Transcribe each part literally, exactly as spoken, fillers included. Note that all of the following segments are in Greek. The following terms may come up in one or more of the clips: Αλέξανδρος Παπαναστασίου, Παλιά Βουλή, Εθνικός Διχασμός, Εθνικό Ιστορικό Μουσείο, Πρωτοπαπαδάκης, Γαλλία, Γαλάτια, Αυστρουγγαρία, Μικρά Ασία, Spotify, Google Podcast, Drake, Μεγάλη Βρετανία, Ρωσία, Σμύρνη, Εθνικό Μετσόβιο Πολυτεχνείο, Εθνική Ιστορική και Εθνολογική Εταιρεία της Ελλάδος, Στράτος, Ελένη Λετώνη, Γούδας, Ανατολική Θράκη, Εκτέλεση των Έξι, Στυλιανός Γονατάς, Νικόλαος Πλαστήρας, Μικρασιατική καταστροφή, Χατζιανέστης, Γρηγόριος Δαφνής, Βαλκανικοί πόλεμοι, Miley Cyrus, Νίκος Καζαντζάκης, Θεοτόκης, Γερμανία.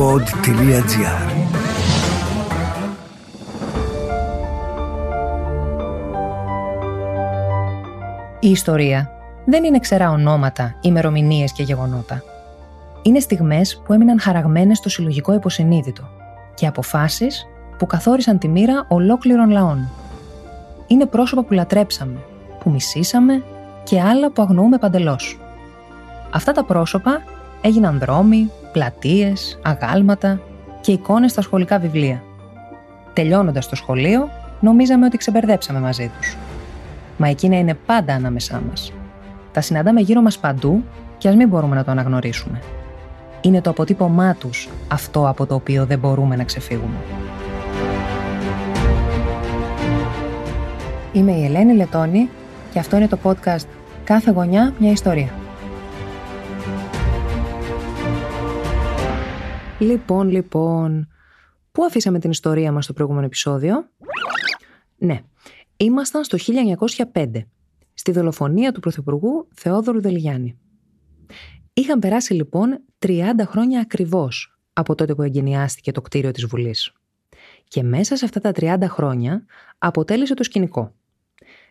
pod.gr. Η ιστορία δεν είναι ξερά ονόματα, ημερομηνίες και γεγονότα. Είναι στιγμές που έμειναν χαραγμένες στο συλλογικό υποσυνείδητο και αποφάσεις που καθόρισαν τη μοίρα ολόκληρων λαών. Είναι πρόσωπα που λατρέψαμε, που μισήσαμε και άλλα που αγνοούμε παντελώς. Αυτά τα πρόσωπα έγιναν δρόμοι, πλατείες, αγάλματα και εικόνες στα σχολικά βιβλία. Τελειώνοντας το σχολείο, νομίζαμε ότι ξεμπερδέψαμε μαζί τους. Μα εκείνα είναι πάντα ανάμεσά μας. Τα συναντάμε γύρω μας παντού και ας μην μπορούμε να το αναγνωρίσουμε. Είναι το αποτύπωμά τους αυτό από το οποίο δεν μπορούμε να ξεφύγουμε. Είμαι η Ελένη Λετώνη και αυτό είναι το podcast «Κάθε γωνιά μια ιστορία». Λοιπόν, λοιπόν, πού αφήσαμε την ιστορία μας στο προηγούμενο επεισόδιο? Ναι, ήμασταν στο χίλια εννιακόσια πέντε, στη δολοφονία του Πρωθυπουργού Θεόδωρου Δηλιγιάννη. Είχαν περάσει λοιπόν τριάντα χρόνια ακριβώς από τότε που εγκαινιάστηκε το κτίριο της Βουλής. Και μέσα σε αυτά τα τριάντα χρόνια αποτέλεσε το σκηνικό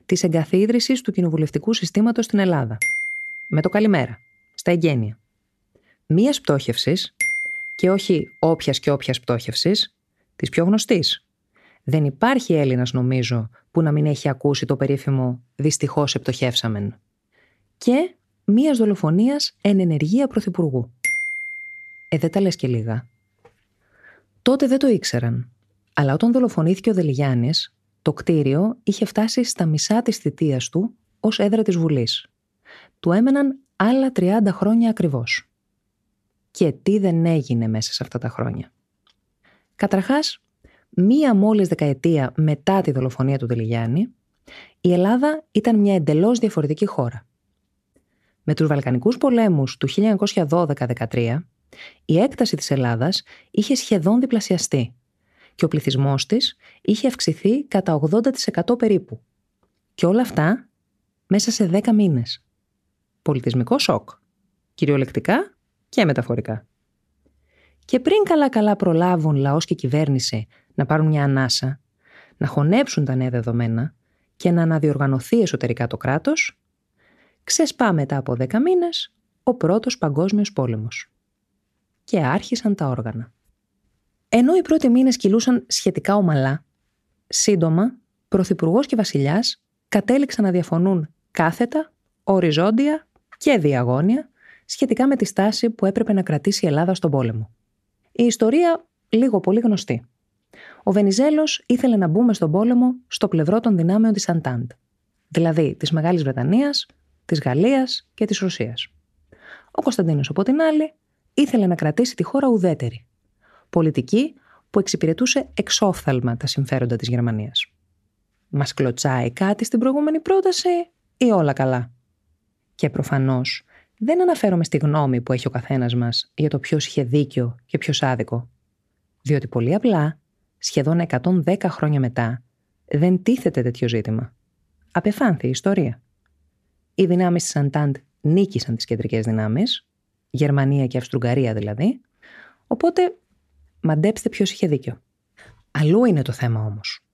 της εγκαθίδρυσης του κοινοβουλευτικού συστήματος στην Ελλάδα. Με το καλημέρα, στα εγγένεια. Μίας πτώχευσης, και όχι όποιας και όποιας πτώχευσης, της πιο γνωστής. Δεν υπάρχει Έλληνας, νομίζω, που να μην έχει ακούσει το περίφημο «Δυστυχώς επτοχεύσαμεν». Και μίας δολοφονίας εν ενεργεία πρωθυπουργού. Ε, δεν τα λες και λίγα. Τότε δεν το ήξεραν. Αλλά όταν δολοφονήθηκε ο Δηλιγιάννης, το κτίριο είχε φτάσει στα μισά της θητείας του ως έδρα της Βουλής. Του έμεναν άλλα τριάντα χρόνια ακριβώς. Και τι δεν έγινε μέσα σε αυτά τα χρόνια? Καταρχάς, μία μόλις δεκαετία μετά τη δολοφονία του Δηλιγιάννη, η Ελλάδα ήταν μια εντελώς διαφορετική χώρα. Με τους Βαλκανικούς πολέμους του χίλια εννιακόσια δώδεκα δεκατρία, η έκταση της Ελλάδας είχε σχεδόν διπλασιαστεί και ο πληθυσμός της είχε αυξηθεί κατά ογδόντα τοις εκατό περίπου. Και όλα αυτά μέσα σε δέκα μήνες. Πολιτισμικό σοκ. Κυριολεκτικά και μεταφορικά. Και πριν καλά-καλά προλάβουν λαός και κυβέρνηση να πάρουν μια ανάσα, να χωνέψουν τα νέα δεδομένα και να αναδιοργανωθεί εσωτερικά το κράτος, ξεσπά μετά από δέκα μήνες ο πρώτος παγκόσμιος πόλεμος. Και άρχισαν τα όργανα. Ενώ οι πρώτοι μήνες κυλούσαν σχετικά ομαλά, σύντομα πρωθυπουργός και βασιλιάς κατέληξαν να διαφωνούν κάθετα, οριζόντια και διαγώνια σχετικά με τη στάση που έπρεπε να κρατήσει η Ελλάδα στον πόλεμο. Η ιστορία λίγο πολύ γνωστή. Ο Βενιζέλος ήθελε να μπούμε στον πόλεμο στο πλευρό των δυνάμεων της Αντάντ, δηλαδή της Μεγάλης Βρετανίας, της Γαλλίας και της Ρωσίας. Ο Κωνσταντίνος, από την άλλη, ήθελε να κρατήσει τη χώρα ουδέτερη. Πολιτική που εξυπηρετούσε εξόφθαλμα τα συμφέροντα της Γερμανίας. Μας κλωτσάει κάτι στην προηγούμενη πρόταση ή όλα καλά? Και προφανώς δεν αναφέρομαι στη γνώμη που έχει ο καθένας μας για το ποιος είχε δίκιο και ποιος άδικο. Διότι πολύ απλά, σχεδόν εκατόν δέκα χρόνια μετά, δεν τίθεται τέτοιο ζήτημα. Απεφάνθη η ιστορία. Οι δυνάμεις της Αντάντ νίκησαν τις κεντρικές δυνάμεις, Γερμανία και Αυστρουγγαρία δηλαδή, οπότε μαντέψτε ποιος είχε δίκιο. Αλλού είναι το θέμα όμως.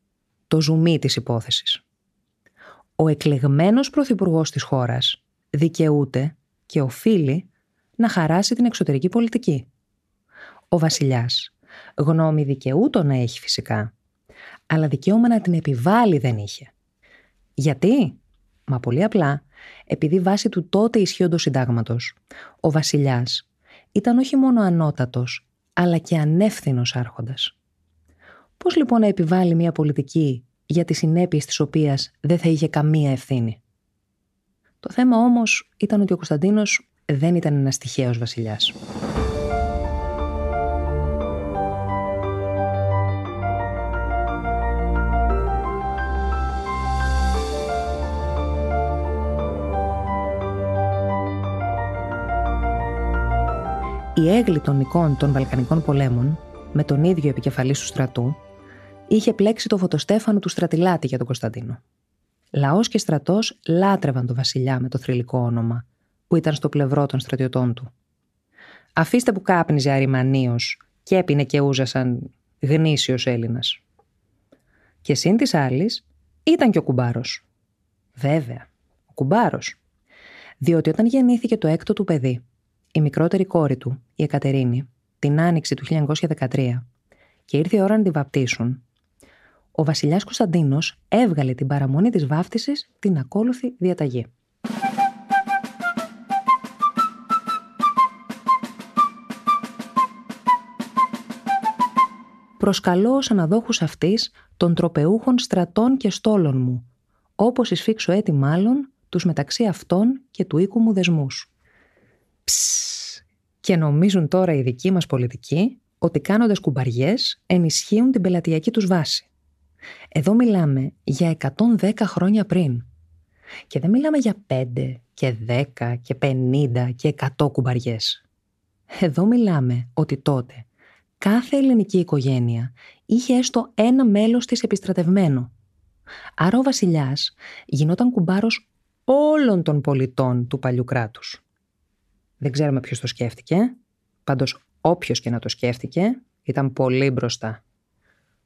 Το ζουμί της υπόθεσης. Ο εκλεγμένος πρωθυπουργός της χώρας δικαιούται και οφείλει να χαράσει την εξωτερική πολιτική. Ο βασιλιάς γνώμη δικαιούτο να έχει φυσικά, αλλά δικαίωμα να την επιβάλλει δεν είχε. Γιατί? Μα πολύ απλά, επειδή βάσει του τότε ισχύοντος συντάγματος, ο βασιλιάς ήταν όχι μόνο ανώτατος, αλλά και ανεύθυνος άρχοντας. Πώς λοιπόν να επιβάλλει μια πολιτική για τις συνέπειες της οποίας δεν θα είχε καμία ευθύνη? Το θέμα όμως ήταν ότι ο Κωνσταντίνος δεν ήταν ένας τυχαίος βασιλιάς. Η έγκλη των εικόνων των Βαλκανικών πολέμων, με τον ίδιο επικεφαλής του στρατού, είχε πλέξει το φωτοστέφανο του στρατηλάτη για τον Κωνσταντίνο. Λαός και στρατός λάτρευαν τον βασιλιά με το θρυλικό όνομα, που ήταν στο πλευρό των στρατιωτών του. Αφήστε που κάπνιζε αρρημανίως και έπινε και ούζασαν γνήσιος Έλληνας. Και σύν της άλλης ήταν και ο κουμπάρος. Βέβαια, ο κουμπάρος. Διότι όταν γεννήθηκε το έκτο του παιδί, η μικρότερη κόρη του, η Εκατερίνη, την άνοιξη του χίλια εννιακόσια δεκατρία, και ήρθε η ώρα να τη βαπτίσουν, ο βασιλιάς Κωνσταντίνος έβγαλε την παραμονή της βάφτισης την ακόλουθη διαταγή. «Προσκαλώ ως αναδόχους αυτής των τροπεούχων στρατών και στόλων μου, όπως εισφίξω έτη μάλλον τους μεταξύ αυτών και του οίκου μου δεσμούς». Ψσσ! Και νομίζουν τώρα οι δικοί μας πολιτικοί ότι κάνοντας κουμπαριές ενισχύουν την πελατειακή τους βάση. Εδώ μιλάμε για εκατόν δέκα χρόνια πριν. Και δεν μιλάμε για πέντε και δέκα και πενήντα και εκατό κουμπαριές. Εδώ μιλάμε ότι τότε κάθε ελληνική οικογένεια είχε έστω ένα μέλος της επιστρατευμένο. Άρα ο βασιλιάς γινόταν κουμπάρος όλων των πολιτών του παλιού κράτους. Δεν ξέρουμε ποιος το σκέφτηκε, πάντως όποιος και να το σκέφτηκε ήταν πολύ μπροστά.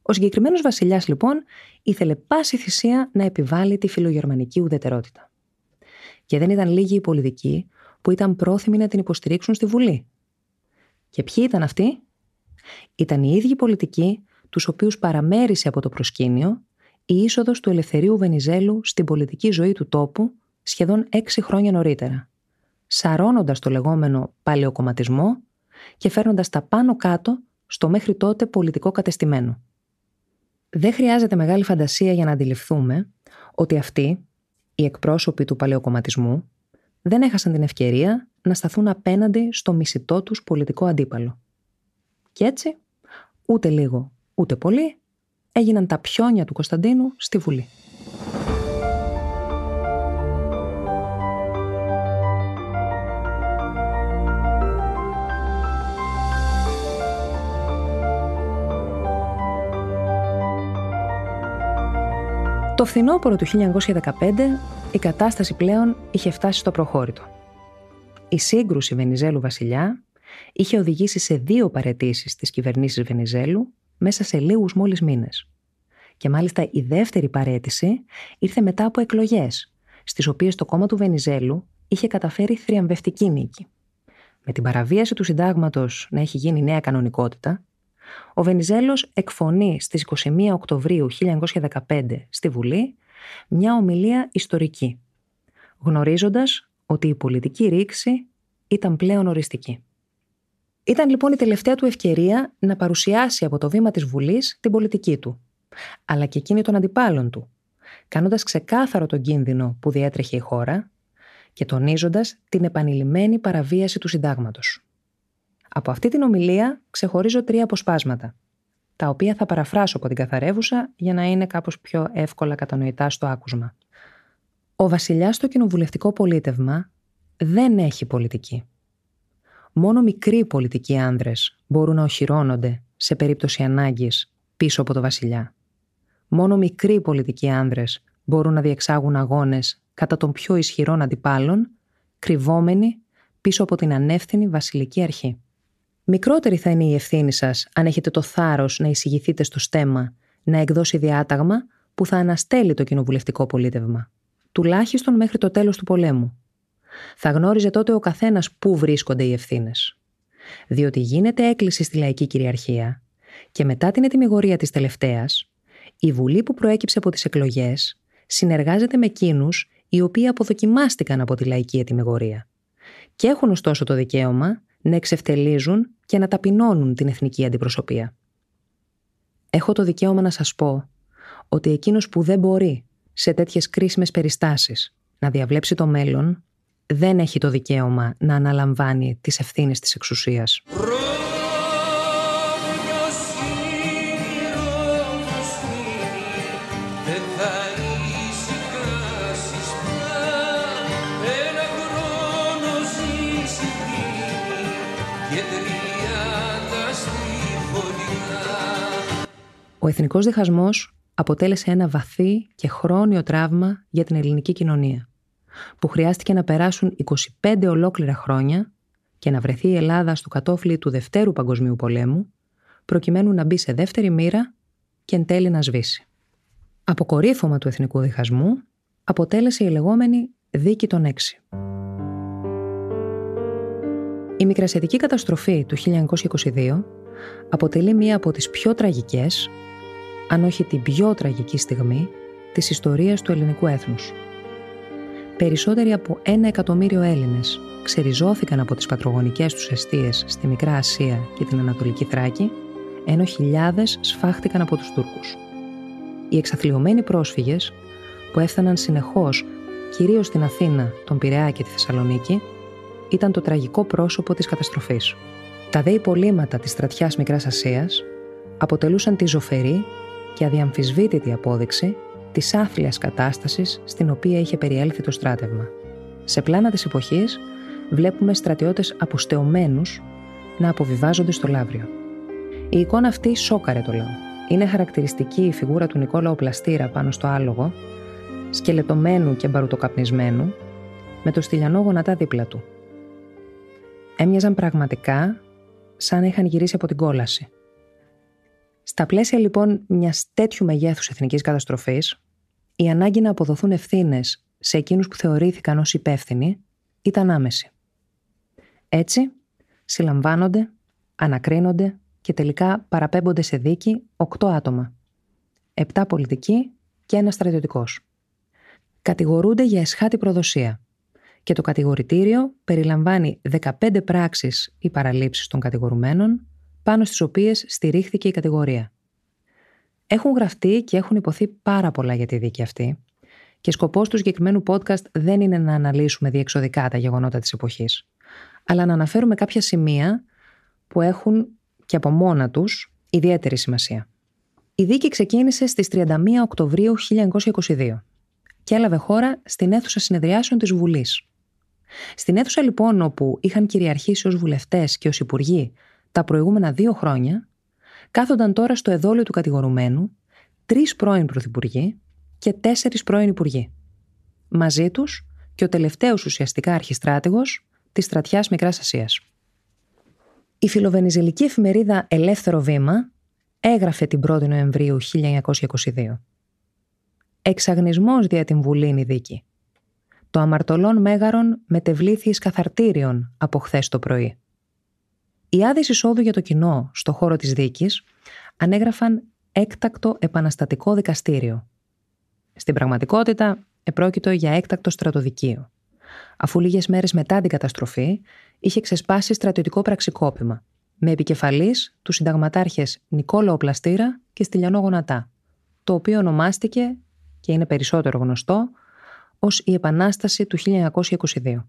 Ο συγκεκριμένος βασιλιάς λοιπόν ήθελε πάση θυσία να επιβάλλει τη φιλογερμανική ουδετερότητα. Και δεν ήταν λίγοι οι πολιτικοί που ήταν πρόθυμοι να την υποστηρίξουν στη Βουλή. Και ποιοι ήταν αυτοί? Ήταν οι ίδιοι πολιτικοί τους οποίους παραμέρισε από το προσκήνιο η είσοδος του Ελευθερίου Βενιζέλου στην πολιτική ζωή του τόπου σχεδόν έξι χρόνια νωρίτερα, σαρώνοντας το λεγόμενο παλαιοκομματισμό και φέρνοντας τα πάνω κάτω στο μέχρι τότε πολιτικό κατεστημένο. Δεν χρειάζεται μεγάλη φαντασία για να αντιληφθούμε ότι αυτοί, οι εκπρόσωποι του παλαιοκομματισμού, δεν έχασαν την ευκαιρία να σταθούν απέναντι στο μισητό τους πολιτικό αντίπαλο. Και έτσι, ούτε λίγο ούτε πολύ, έγιναν τα πιόνια του Κωνσταντίνου στη Βουλή. Το φθινόπωρο του χίλια εννιακόσια δεκαπέντε η κατάσταση πλέον είχε φτάσει στο προχώρητο. Η σύγκρουση Βενιζέλου βασιλιά είχε οδηγήσει σε δύο παραιτήσεις της κυβερνήσης Βενιζέλου μέσα σε λίγους μόλις μήνες. Και μάλιστα η δεύτερη παραίτηση ήρθε μετά από εκλογές, στις οποίες το κόμμα του Βενιζέλου είχε καταφέρει θριαμβευτική νίκη. Με την παραβίαση του συντάγματος να έχει γίνει νέα κανονικότητα, ο Βενιζέλος εκφωνεί στις εικοστή πρώτη Οκτωβρίου χίλια εννιακόσια δεκαπέντε στη Βουλή μια ομιλία ιστορική, γνωρίζοντας ότι η πολιτική ρήξη ήταν πλέον οριστική. Ήταν λοιπόν η τελευταία του ευκαιρία να παρουσιάσει από το βήμα της Βουλής την πολιτική του, αλλά και εκείνη των αντιπάλων του, κάνοντας ξεκάθαρο τον κίνδυνο που διέτρεχε η χώρα και τονίζοντας την επανειλημμένη παραβίαση του συντάγματος. Από αυτή την ομιλία ξεχωρίζω τρία αποσπάσματα, τα οποία θα παραφράσω από την καθαρεύουσα για να είναι κάπως πιο εύκολα κατανοητά στο άκουσμα. Ο βασιλιάς στο κοινοβουλευτικό πολίτευμα δεν έχει πολιτική. Μόνο μικροί πολιτικοί άνδρες μπορούν να οχυρώνονται σε περίπτωση ανάγκης πίσω από το βασιλιά. Μόνο μικροί πολιτικοί άνδρες μπορούν να διεξάγουν αγώνες κατά των πιο ισχυρών αντιπάλων, κρυβόμενοι πίσω από την ανεύθυνη βασιλική αρχή. Μικρότερη θα είναι η ευθύνη σας αν έχετε το θάρρος να εισηγηθείτε στο στέμμα, να εκδώσει διάταγμα που θα αναστέλει το κοινοβουλευτικό πολίτευμα, τουλάχιστον μέχρι το τέλος του πολέμου. Θα γνώριζε τότε ο καθένας πού βρίσκονται οι ευθύνες. Διότι γίνεται έκκληση στη λαϊκή κυριαρχία και μετά την ετυμηγορία της τελευταίας, η Βουλή που προέκυψε από τις εκλογές συνεργάζεται με εκείνους οι οποίοι αποδοκιμάστηκαν από τη λαϊκή ετυμηγορία και έχουν ωστόσο το δικαίωμα να εξευτελίζουν και να ταπεινώνουν την εθνική αντιπροσωπεία. Έχω το δικαίωμα να σας πω ότι εκείνος που δεν μπορεί σε τέτοιες κρίσιμες περιστάσεις να διαβλέψει το μέλλον, δεν έχει το δικαίωμα να αναλαμβάνει τις ευθύνες της εξουσίας. Ο εθνικός διχασμός αποτέλεσε ένα βαθύ και χρόνιο τραύμα για την ελληνική κοινωνία, που χρειάστηκε να περάσουν είκοσι πέντε ολόκληρα χρόνια και να βρεθεί η Ελλάδα στο κατόφλι του Δευτέρου Παγκοσμίου Πολέμου προκειμένου να μπει σε δεύτερη μοίρα και εν τέλει να σβήσει. Αποκορύφωμα του εθνικού διχασμού αποτέλεσε η λεγόμενη Δίκη των Έξι. Η Μικρασιατική καταστροφή του χίλια εννιακόσια είκοσι δύο αποτελεί μία από τις πιο τραγικές, αν όχι την πιο τραγική στιγμή, της ιστορίας του ελληνικού έθνους. Περισσότεροι από ένα εκατομμύριο Έλληνες ξεριζώθηκαν από τις πατρογονικές τους εστίες στη Μικρά Ασία και την Ανατολική Θράκη, ενώ χιλιάδες σφάχτηκαν από τους Τούρκους. Οι εξαθλιωμένοι πρόσφυγες, που έφταναν συνεχώς κυρίως στην Αθήνα, τον Πειραιά και τη Θεσσαλονίκη, ήταν το τραγικό πρόσωπο της καταστροφής. Τα δε υπολείμματα της στρατιάς Μικράς Ασίας αποτελούσαν τη ζωφερή και αδιαμφισβήτητη απόδειξη της άθλιας κατάστασης στην οποία είχε περιέλθει το στράτευμα. Σε πλάνα της εποχής βλέπουμε στρατιώτες αποστεωμένους να αποβιβάζονται στο Λαύριο. Η εικόνα αυτή σόκαρε το λαό. Είναι χαρακτηριστική η φιγούρα του Νικόλαου Πλαστήρα πάνω στο άλογο, σκελετωμένου και μπαρουτοκαπνισμένου, με το Στυλιανό Γονατά δίπλα του. Έμοιαζαν πραγματικά σαν να είχαν γυρίσει από την κόλαση. Στα πλαίσια λοιπόν μιας τέτοιου μεγέθους εθνικής καταστροφής, η ανάγκη να αποδοθούν ευθύνες σε εκείνους που θεωρήθηκαν ως υπεύθυνοι ήταν άμεση. Έτσι, συλλαμβάνονται, ανακρίνονται και τελικά παραπέμπονται σε δίκη οκτώ άτομα, επτά πολιτικοί και ένας στρατιωτικός. Κατηγορούνται για εσχάτη προδοσία και το κατηγορητήριο περιλαμβάνει δεκαπέντε πράξεις ή παραλήψεις των κατηγορουμένων, πάνω στις οποίες στηρίχθηκε η κατηγορία. Έχουν γραφτεί και έχουν υποθεί πάρα πολλά για τη δίκη αυτή και σκοπός του συγκεκριμένου podcast δεν είναι να αναλύσουμε διεξοδικά τα γεγονότα της εποχής, αλλά να αναφέρουμε κάποια σημεία που έχουν και από μόνα τους ιδιαίτερη σημασία. Η δίκη ξεκίνησε στις τριάντα μία Οκτωβρίου χίλια εννιακόσια είκοσι δύο και έλαβε χώρα στην αίθουσα συνεδριάσεων της Βουλής. Στην αίθουσα λοιπόν όπου είχαν κυριαρχήσει ως βουλευτές και ως υπουργοί τα προηγούμενα δύο χρόνια, κάθονταν τώρα στο εδόλιο του κατηγορουμένου τρεις πρώην πρωθυπουργοί και τέσσερις πρώην υπουργοί. Μαζί τους και ο τελευταίος ουσιαστικά αρχιστράτηγος της στρατιάς Μικράς Ασίας. Η φιλοβενιζελική εφημερίδα Ελεύθερο Βήμα έγραφε την πρώτη Νοεμβρίου χίλια εννιακόσια είκοσι δύο. Εξαγνισμός δια την Βουλήν η δίκη. Το αμαρτωλόν μέγαρον μετεβλήθη εις καθαρτήριον από χθες το πρωί. Οι άδειες εισόδου για το κοινό στο χώρο της δίκης ανέγραφαν έκτακτο επαναστατικό δικαστήριο. Στην πραγματικότητα επρόκειτο για έκτακτο στρατοδικείο, αφού λίγες μέρες μετά την καταστροφή είχε ξεσπάσει στρατιωτικό πραξικόπημα, με επικεφαλής τους συνταγματάρχες Νικόλαο Πλαστήρα και Στυλιανό Γονατά, το οποίο ονομάστηκε και είναι περισσότερο γνωστό ως η Επανάσταση του χίλια εννιακόσια είκοσι δύο.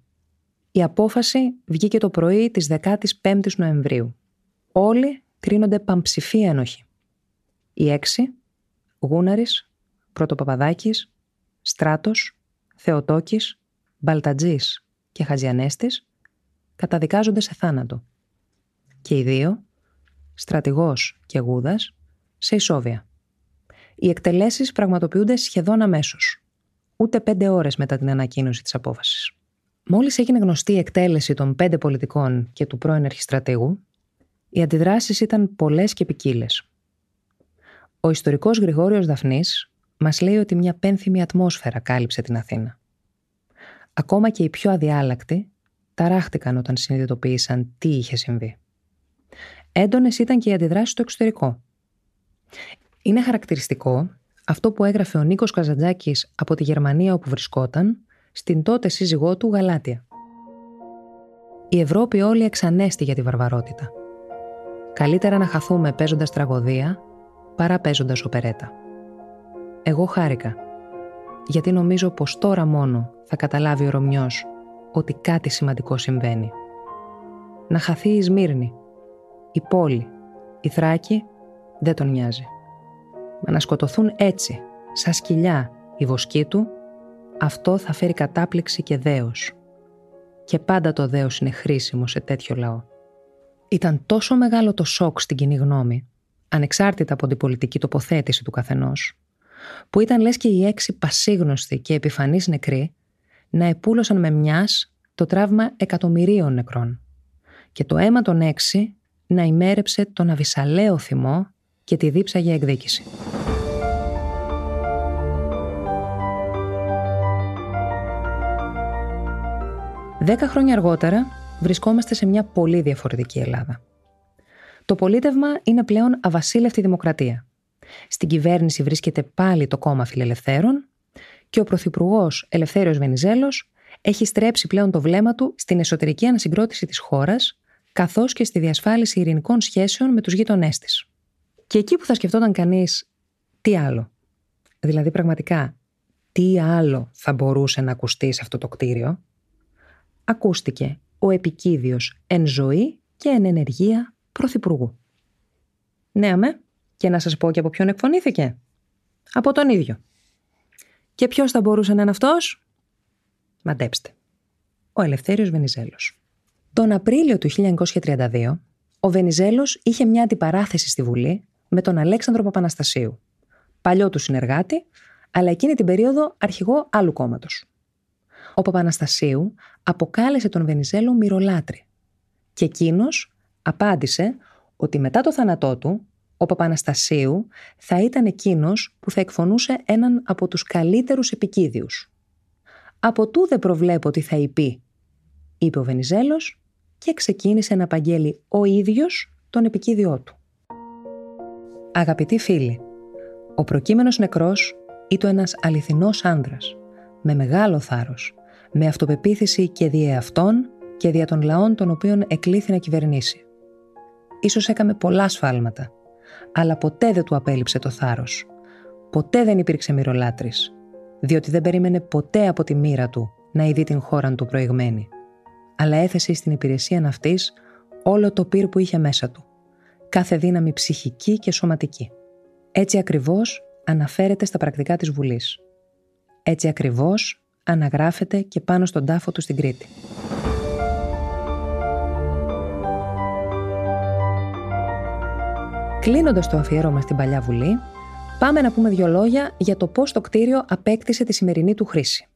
Η απόφαση βγήκε το πρωί της δεκαπέμπτης Νοεμβρίου. Όλοι κρίνονται πανψηφία ένοχοι. Οι έξι, Γούναρης, Πρωτοπαπαδάκης, Στράτος, Θεοτόκης, Μπαλτατζής και Χατζιανέστης, καταδικάζονται σε θάνατο. Και οι δύο, Στρατηγός και Γούδας, σε ισόβια. Οι εκτελέσεις πραγματοποιούνται σχεδόν αμέσως, ούτε πέντε ώρες μετά την ανακοίνωση της απόφασης. Μόλις έγινε γνωστή η εκτέλεση των πέντε πολιτικών και του πρώην αρχιστρατηγού, οι αντιδράσεις ήταν πολλές και ποικίλες. Ο ιστορικός Γρηγόριος Δαφνής μας λέει ότι μια πένθυμη ατμόσφαιρα κάλυψε την Αθήνα. Ακόμα και οι πιο αδιάλακτοι ταράχτηκαν όταν συνειδητοποίησαν τι είχε συμβεί. Έντονες ήταν και οι αντιδράσεις στο εξωτερικό. Είναι χαρακτηριστικό αυτό που έγραφε ο Νίκος Καζαντζάκης από τη Γερμανία όπου βρισκόταν, στην τότε σύζυγό του Γαλάτια. Η Ευρώπη όλη εξανέστη για τη βαρβαρότητα. Καλύτερα να χαθούμε παίζοντας τραγωδία παρά παίζοντας οπερέτα. Εγώ χάρηκα, γιατί νομίζω πως τώρα μόνο θα καταλάβει ο Ρωμιός ότι κάτι σημαντικό συμβαίνει. Να χαθεί η Σμύρνη, η πόλη, η Θράκη δεν τον νοιάζει. Μα να σκοτωθούν έτσι, σαν σκυλιά, οι βοσκοί του, αυτό θα φέρει κατάπληξη και δέος. Και πάντα το δέος είναι χρήσιμο σε τέτοιο λαό. Ήταν τόσο μεγάλο το σοκ στην κοινή γνώμη, ανεξάρτητα από την πολιτική τοποθέτηση του καθενός, που ήταν λες και οι έξι πασίγνωστοι και επιφανείς νεκροί να επούλωσαν με μιας το τραύμα εκατομμυρίων νεκρών. Και το αίμα των έξι να ημέρεψε τον αβυσαλαίο θυμό και τη δίψα για εκδίκηση. Δέκα χρόνια αργότερα βρισκόμαστε σε μια πολύ διαφορετική Ελλάδα. Το πολίτευμα είναι πλέον αβασίλευτη δημοκρατία. Στην κυβέρνηση βρίσκεται πάλι το κόμμα Φιλελευθέρων και ο πρωθυπουργός Ελευθέριος Βενιζέλος έχει στρέψει πλέον το βλέμμα του στην εσωτερική ανασυγκρότηση της χώρας, καθώς και στη διασφάλιση ειρηνικών σχέσεων με τους γείτονές της. Και εκεί που θα σκεφτόταν κανείς τι άλλο, δηλαδή πραγματικά τι άλλο θα μπορούσε να ακουστεί σε αυτό το κτίριο, ακούστηκε ο επικίδιος εν ζωή και εν ενεργεία πρωθυπουργού. Ναι, αμέ, και να σας πω και από ποιον εκφωνήθηκε. Από τον ίδιο. Και ποιος θα μπορούσε να είναι αυτός? Μαντέψτε. Ο Ελευθέριος Βενιζέλος. Τον Απρίλιο του χίλια εννιακόσια τριάντα δύο, ο Βενιζέλος είχε μια αντιπαράθεση στη Βουλή με τον Αλέξανδρο Παπαναστασίου, παλιό του συνεργάτη, αλλά εκείνη την περίοδο αρχηγό άλλου κόμματος. Ο Παπαναστασίου αποκάλεσε τον Βενιζέλο μυρολάτρη και εκείνος απάντησε ότι μετά το θάνατό του, ο Παπαναστασίου θα ήταν εκείνος που θα εκφωνούσε έναν από τους καλύτερους επικίδιους. «Από τούδε προβλέπω τι θα υπεί», είπε ο Βενιζέλος και ξεκίνησε να απαγγέλει ο ίδιος τον επικίδιό του. Αγαπητοί φίλοι, ο προκείμενος νεκρός ήταν ένας αληθινός άνδρας, με μεγάλο θάρρος, με αυτοπεποίθηση και δι' εαυτόν και δια των λαών των οποίων εκλήθη να κυβερνήσει. Ίσως έκαμε πολλά σφάλματα, αλλά ποτέ δεν του απέλειψε το θάρρος. Ποτέ δεν υπήρξε μυρολάτρης, διότι δεν περίμενε ποτέ από τη μοίρα του να ειδεί την χώρα του προηγμένη. Αλλά έθεσε στην υπηρεσία αυτής όλο το πυρ που είχε μέσα του, κάθε δύναμη ψυχική και σωματική. Έτσι ακριβώς αναφέρεται στα πρακτικά της Βουλής. Έτσι ακριβώς αναγράφεται και πάνω στον τάφο του στην Κρήτη. Κλείνοντας το αφιέρωμα στην Παλιά Βουλή, πάμε να πούμε δύο λόγια για το πώς το κτίριο απέκτησε τη σημερινή του χρήση.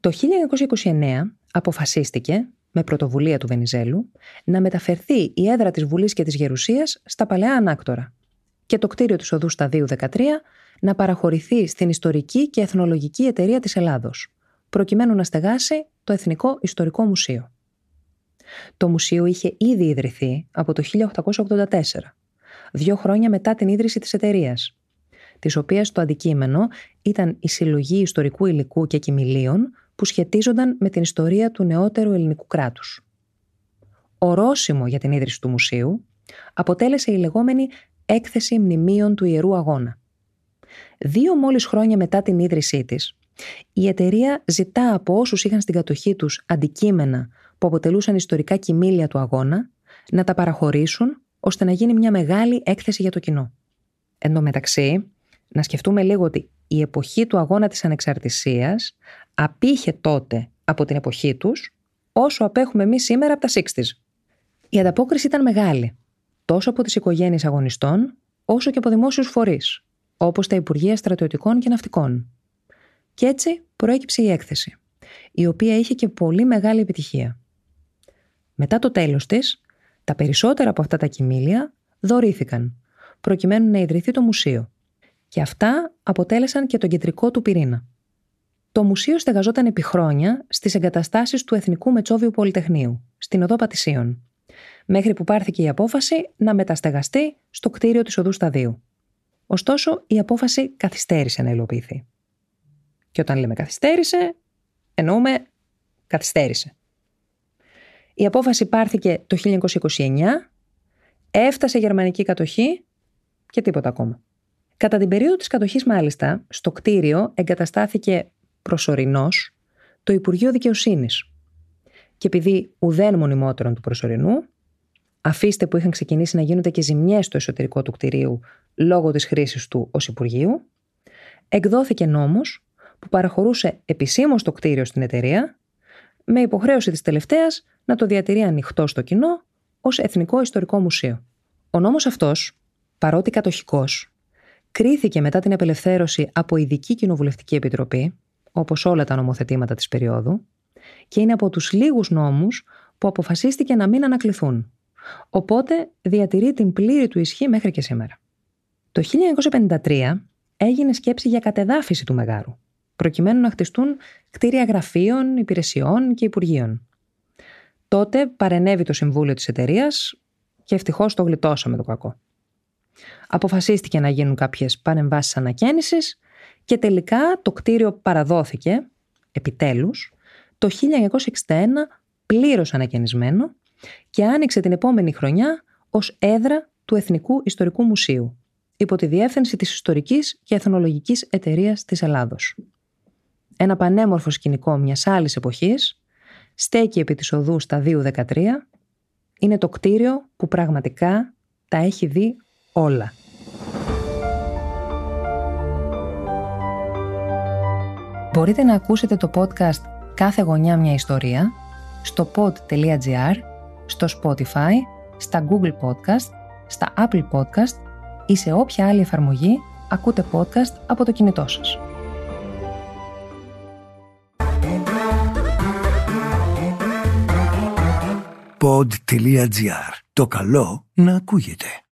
Το χίλια εννιακόσια είκοσι εννέα αποφασίστηκε, με πρωτοβουλία του Βενιζέλου, να μεταφερθεί η έδρα της Βουλής και της Γερουσίας στα Παλαιά Ανάκτορα και το κτίριο της Οδού Σταδίου δεκατρία να παραχωρηθεί στην Ιστορική και Εθνολογική Εταιρεία της Ελλάδος, προκειμένου να στεγάσει το Εθνικό Ιστορικό Μουσείο. Το μουσείο είχε ήδη ιδρυθεί από το χίλια οκτακόσια ογδόντα τέσσερα, δύο χρόνια μετά την ίδρυση της εταιρείας, της οποίας το αντικείμενο ήταν η συλλογή ιστορικού υλικού και κοιμηλίων που σχετίζονταν με την ιστορία του νεότερου ελληνικού κράτους. Ορόσημο για την ίδρυση του μουσείου αποτέλεσε η λεγόμενη έκθεση μνημείων του Ιερού Αγώνα. Δύο μόλις χρόνια μετά την ίδρυσή της, η εταιρεία ζητά από όσους είχαν στην κατοχή τους αντικείμενα που αποτελούσαν ιστορικά κοιμήλια του αγώνα να τα παραχωρήσουν ώστε να γίνει μια μεγάλη έκθεση για το κοινό. Εν τω μεταξύ, να σκεφτούμε λίγο ότι η εποχή του αγώνα της ανεξαρτησίας απήχε τότε από την εποχή τους όσο απέχουμε εμείς σήμερα από τα εξήντα. Η ανταπόκριση ήταν μεγάλη, τόσο από τις οικογένειες αγωνιστών, όσο και από δημόσιους φορείς, όπως τα Υπουργεία Στρατιωτικών και Ναυτικών. Και έτσι προέκυψε η έκθεση, η οποία είχε και πολύ μεγάλη επιτυχία. Μετά το τέλος της, τα περισσότερα από αυτά τα κοιμήλια δωρήθηκαν, προκειμένου να ιδρυθεί το μουσείο. Και αυτά αποτέλεσαν και τον κεντρικό του πυρήνα. Το μουσείο στεγαζόταν επί χρόνια στις εγκαταστάσεις του Εθνικού Μετσόβιου Πολυτεχνείου, στην Οδό Πατησίων, μέχρι που πάρθηκε η απόφαση να μεταστεγαστεί στο κτίριο της Οδού Σταδίου. Ωστόσο, η απόφαση καθυστέρησε να υλοποιηθεί. Και όταν λέμε καθυστέρησε, εννοούμε καθυστέρησε. Η απόφαση πάρθηκε το χίλια εννιακόσια είκοσι εννέα, έφτασε η γερμανική κατοχή και τίποτα ακόμα. Κατά την περίοδο της κατοχής μάλιστα, στο κτίριο εγκαταστάθηκε προσωρινός το Υπουργείο Δικαιοσύνης. Και επειδή ουδέν μονιμότερον του προσωρινού, αφήστε που είχαν ξεκινήσει να γίνονται και ζημιές στο εσωτερικό του κτιρίου λόγω της χρήσης του ως Υπουργείου, εκδόθηκε νόμος που παραχωρούσε επισήμως το κτίριο στην εταιρεία, με υποχρέωση της τελευταίας να το διατηρεί ανοιχτό στο κοινό ως Εθνικό Ιστορικό Μουσείο. Ο νόμος αυτός, παρότι κατοχικός, κρίθηκε μετά την απελευθέρωση από ειδική κοινοβουλευτική επιτροπή, όπως όλα τα νομοθετήματα της περίοδου, και είναι από τους λίγους νόμους που αποφασίστηκε να μην ανακληθούν, Οπότε διατηρεί την πλήρη του ισχύ μέχρι και σήμερα. Το χίλια εννιακόσια πενήντα τρία έγινε σκέψη για κατεδάφιση του Μεγάρου, προκειμένου να χτιστούν κτίρια γραφείων, υπηρεσιών και υπουργείων. Τότε παρενέβη το Συμβούλιο της εταιρείας και ευτυχώς το γλιτώσαμε το κακό. Αποφασίστηκε να γίνουν κάποιες παρεμβάσεις ανακαίνησης και τελικά το κτίριο παραδόθηκε, επιτέλους, το χίλια εννιακόσια εξήντα ένα πλήρως ανακαινισμένο και άνοιξε την επόμενη χρονιά ως έδρα του Εθνικού Ιστορικού Μουσείου, υπό τη διεύθυνση της Ιστορικής και Εθνολογικής Εταιρείας της Ελλάδος. Ένα πανέμορφο σκηνικό μιας άλλης εποχής στέκει επί της οδού Σταδίου δεκατρία, είναι το κτίριο που πραγματικά τα έχει δει όλα. Μπορείτε να ακούσετε το podcast «Κάθε γωνιά μια ιστορία» στο pod τελεία gr, στο Spotify, στα Google Podcast, στα Apple Podcast ή σε όποια άλλη εφαρμογή ακούτε podcast από το κινητό σας. pod τελεία gr. Το καλό να ακούγεται.